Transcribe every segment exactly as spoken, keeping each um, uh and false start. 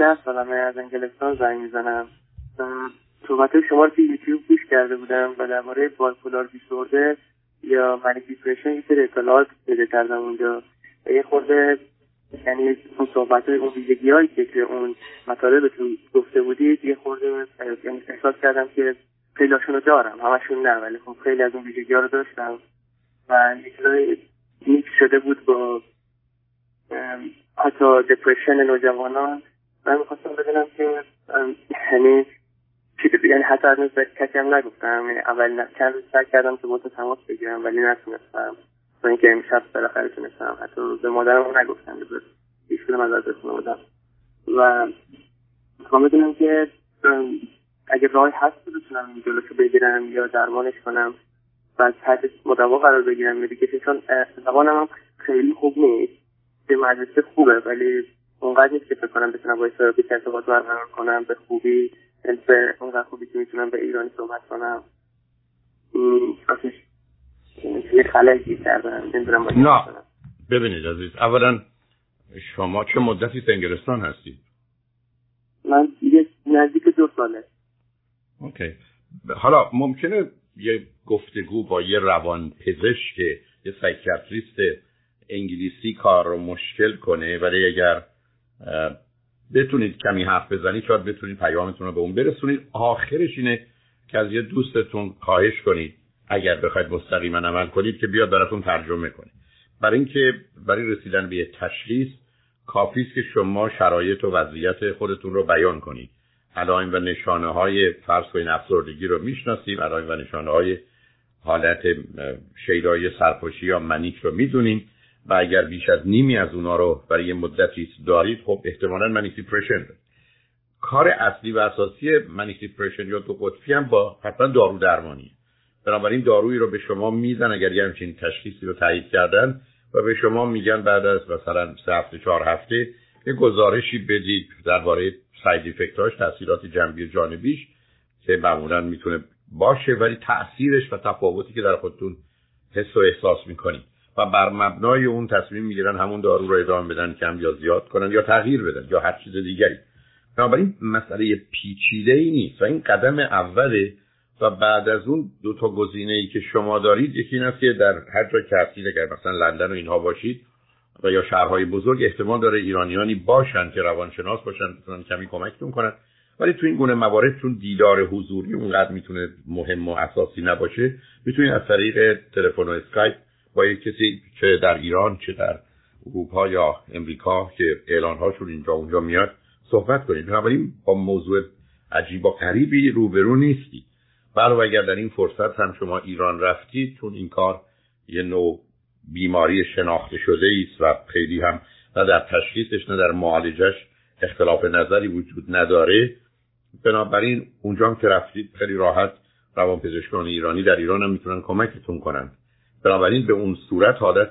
هفده سالمه از انگلستان زنگ میزنم. صحبت‌های شما رو توی یوتیوب گوش کرده بودم و درباره بایپولار دیسوردر یا منیک دپرشن یه سری اطلاعات پیدا کردم اونجا و یه خورده یعنی اون صحبت‌های اون ویژگی‌هایی که اون مطالب تو گفته بودید یه خورده یعنی احساس کردم که خیلی‌هاشون رو دارم، همشون نه، ولی خب خیلی از اون ویژگی‌ها رو داشتم و یه جورایی میکس شده بود با حتی دپرشن نوجوانان. من میخواستم بدونم که یعنی یعنی حتی از نوز کسی هم نگفتم، اول چند روز سعی کردم که با تو تماس بگیرم ولی نتونستم تا اینکه امشب بالاخره تونستم. حتی به مادرم نگفتم که هیچ کدوم از ازشون بودم و میخوام بدونم که اگه راهی هست بتونم این جلوشو بگیرم یا درمانش کنم و تحت مدوا قرار بگیرم مدیکیشن، چون زبانم هم خیلی خوب نیست. به مدرسه خوبه ولی اونقدر نیست که فکر کنم بتونم با تراپیست ارتباط برقرار کنم به خوبی، به اونقدر خوبی که میتونم به ایرانی صحبت کنم. یه خلقی کردم نمیدونم باید نه کنم. ببینید عزیز، اولا شما چه مدتی تو انگلستان هستید؟ من یه نزدیک دو ساله. اوکی. حالا ممکنه یه گفتگو با یه روان پزشک یه سایکیاتریست انگلیسی کار رو مشکل کنه، ولی اگر بتونید کمی حرف بزنید شاید بتونید پیامتون رو به اون برسونید. آخرش اینه که از یه دوستتون خواهش کنید اگر بخواید مستقیما عمل کنید که بیاد براتون ترجمه کنه، برای اینکه برای رسیدن به یه تشخیص کافی است که شما شرایط و وضعیت خودتون رو بیان کنید. علائم و نشانه های فرض کنید افسردگی رو میشناسیم، علائم و نشانه های حالت شیدای سرپوشی یا منیک رو میدونیم و اگر بیش از نیمی از اونا رو برای یه مدتی دارید خب احتمالاً منیک دپرشن دارید. کار اصلی و اساسی منیک دپرشن یا دو قطبی هم با حتما دارو درمانیه، بنابراین دارویی رو به شما میدن اگر یه همچین تشخیصی رو تایید کردن و به شما میگن بعد از مثلا سه هفته چهار هفته یه گزارشی بدید درباره ساید افکت‌هاش، تاثیرات جنبی و جانبیش که معمولاً میتونه باشه ولی تاثیرش و تفاوتی که در خودتون حس و احساس میکنید و بر مبنای اون تصمیم میگیرن همون دارو رو ادامه بدن، کم یا زیاد کنن یا تغییر بدن یا هر چیز دیگری. بنابراین مسئله پیچیده‌ای نیست و این قدم اوله و بعد از اون دو تا گزینه‌ای که شما دارید یکی این است که در هر جای که هستید اگر مثلا لندن و اینها باشید و یا شهرهای بزرگ احتمال داره ایرانیانی باشن که روانشناس باشن بتونن کمی کمکتون کنن، ولی تو این گونه موارد چون دیدار حضوری اونقدر میتونه مهم و اساسی نباشه میتونید از طریق تلفن و اسکایپ با یک کسی چه در ایران چه در اروپا یا امریکا که اعلان‌هاشون اینجا اونجا میاد صحبت کنید. بنابراین با موضوع عجیب و غریبی روبرو نیستی. علاوه اگر در این فرصت هم شما ایران رفتید چون این کار یه نوع بیماری شناخته شده است و خیلی هم نه در تشخیصش نه در معالجش اختلاف نظری وجود نداره، بنابراین اونجا هم که رفتید خیلی راحت روانپزشکان ایرانی در ایران هم میتونن کمکتون کنن. بنابراین به اون صورت حالت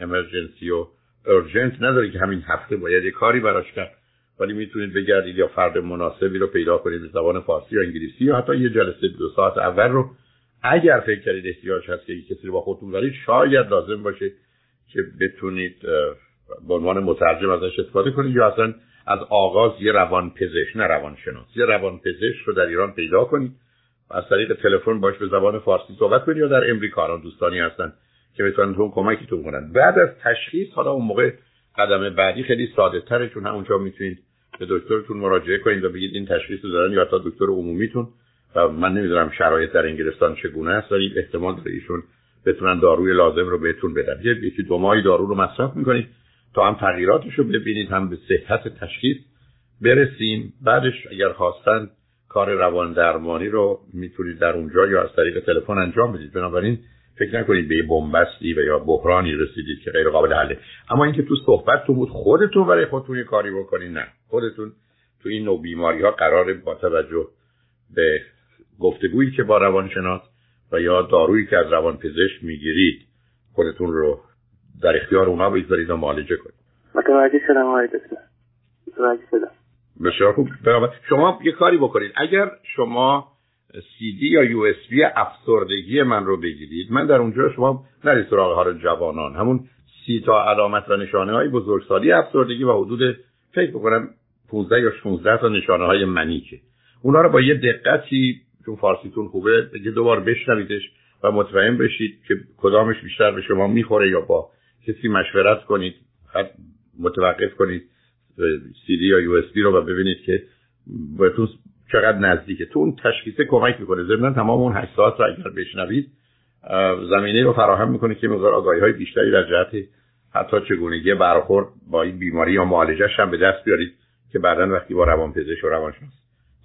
امرجنسی و ارجنت نداره که همین هفته باید یه کاری براش کرد، ولی میتونید بگردید یا فرد مناسبی رو پیدا کنید به زبان فارسی یا انگلیسی یا حتی یه جلسه دو ساعت اول رو اگر فکر کردید احتیاج هست که کسی رو با خودتون دارید شاید لازم باشه که بتونید به عنوان مترجم ازش استفاده کنید یا اصلا از آغاز یه روانپزشک نه روانشناس یه روانپزشک رو در ایران پیدا کنید و از طریق تلفن باش به زبان فارسی صحبت کنید یا در امریکا ها دوستانی هستن که بتونن تو کمکتون کنن. بعد از تشخیص حالا اون موقع قدم بعدی خیلی ساده تره، چون همونجا میتونید به دکترتون مراجعه کنید و بگید این تشخیص رو دارن یا حتی دکتر عمومیتون و من نمیدونم شرایط در انگلستان چگونه است ولی احتمال داره ایشون بتونن داروی لازم رو بهتون بدن. یکی دو ماهی دارو رو مصرف میکنید تا هم تغییراتش رو ببینید هم به صحت تشخیص برسیم. بعدش اگر خواستن کار روان درمانی رو میتونید در اونجا یا از طریق تلفن انجام بدید. بنابراین فکر نکنید به بنبستی و یا بحرانی رسیدید که غیر قابل حله. اما اینکه تو صحبتتون بود خودتون برای خودتون یه کاری بکنید، نه، خودتون تو این نوع بیماری‌ها قراره با توجه به گفتگویی که با روانشناس و یا دارویی که از روانپزشک میگیرید خودتون رو در اختیار اونها بذارید و معالجه کنید. متوجه شدم آقای دکتر. متوجه شدم. بسیار خوب. شما یه کاری بکنید. اگر شما سی دی یا یو اس بی افسردگی من رو بگیرید، من در اونجا شما نرید سراغ هار جوانان، همون سی تا علامت و نشانه های بزرگسالی افسردگی و حدود فکر بکنم پانزده یا شانزده تا نشانه های منیکه. اونا رو با یه دقتی، چون فارسیتون خوبه، دیگه دوبار بشنویدش و مطمئن بشید که کدامش بیشتر به شما میخوره، یا با کسی مشورت کنید، متوقف کنید سی دی یا یو اس بی رو و ببینید که بهتون چقدر نزدیکه. تو اون تشخیصه کمک میکنه. ضمن تمام اون هشت ساعت رو اگر بشنوید زمینه رو فراهم میکنه که مقدار آگاهی‌های بیشتری در جهت حتی چگونگی برخورد با این بیماری یا معالجه‌اش هم به دست بیارید که بعداً وقتی با روانپزشک و روانشناس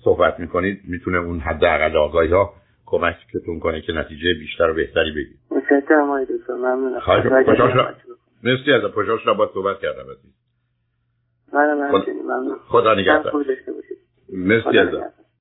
صحبت میکنید میتونه اون حداقل آگاهی‌ها کمکتون کنه که نتیجه بیشتر و بهتری بگیرید. متشکرم آقای دکتر، ممنونم. مرسی از پوشش را با صحبت کردم. منم همچنین ممنون. خدا نگهدار. مرسی از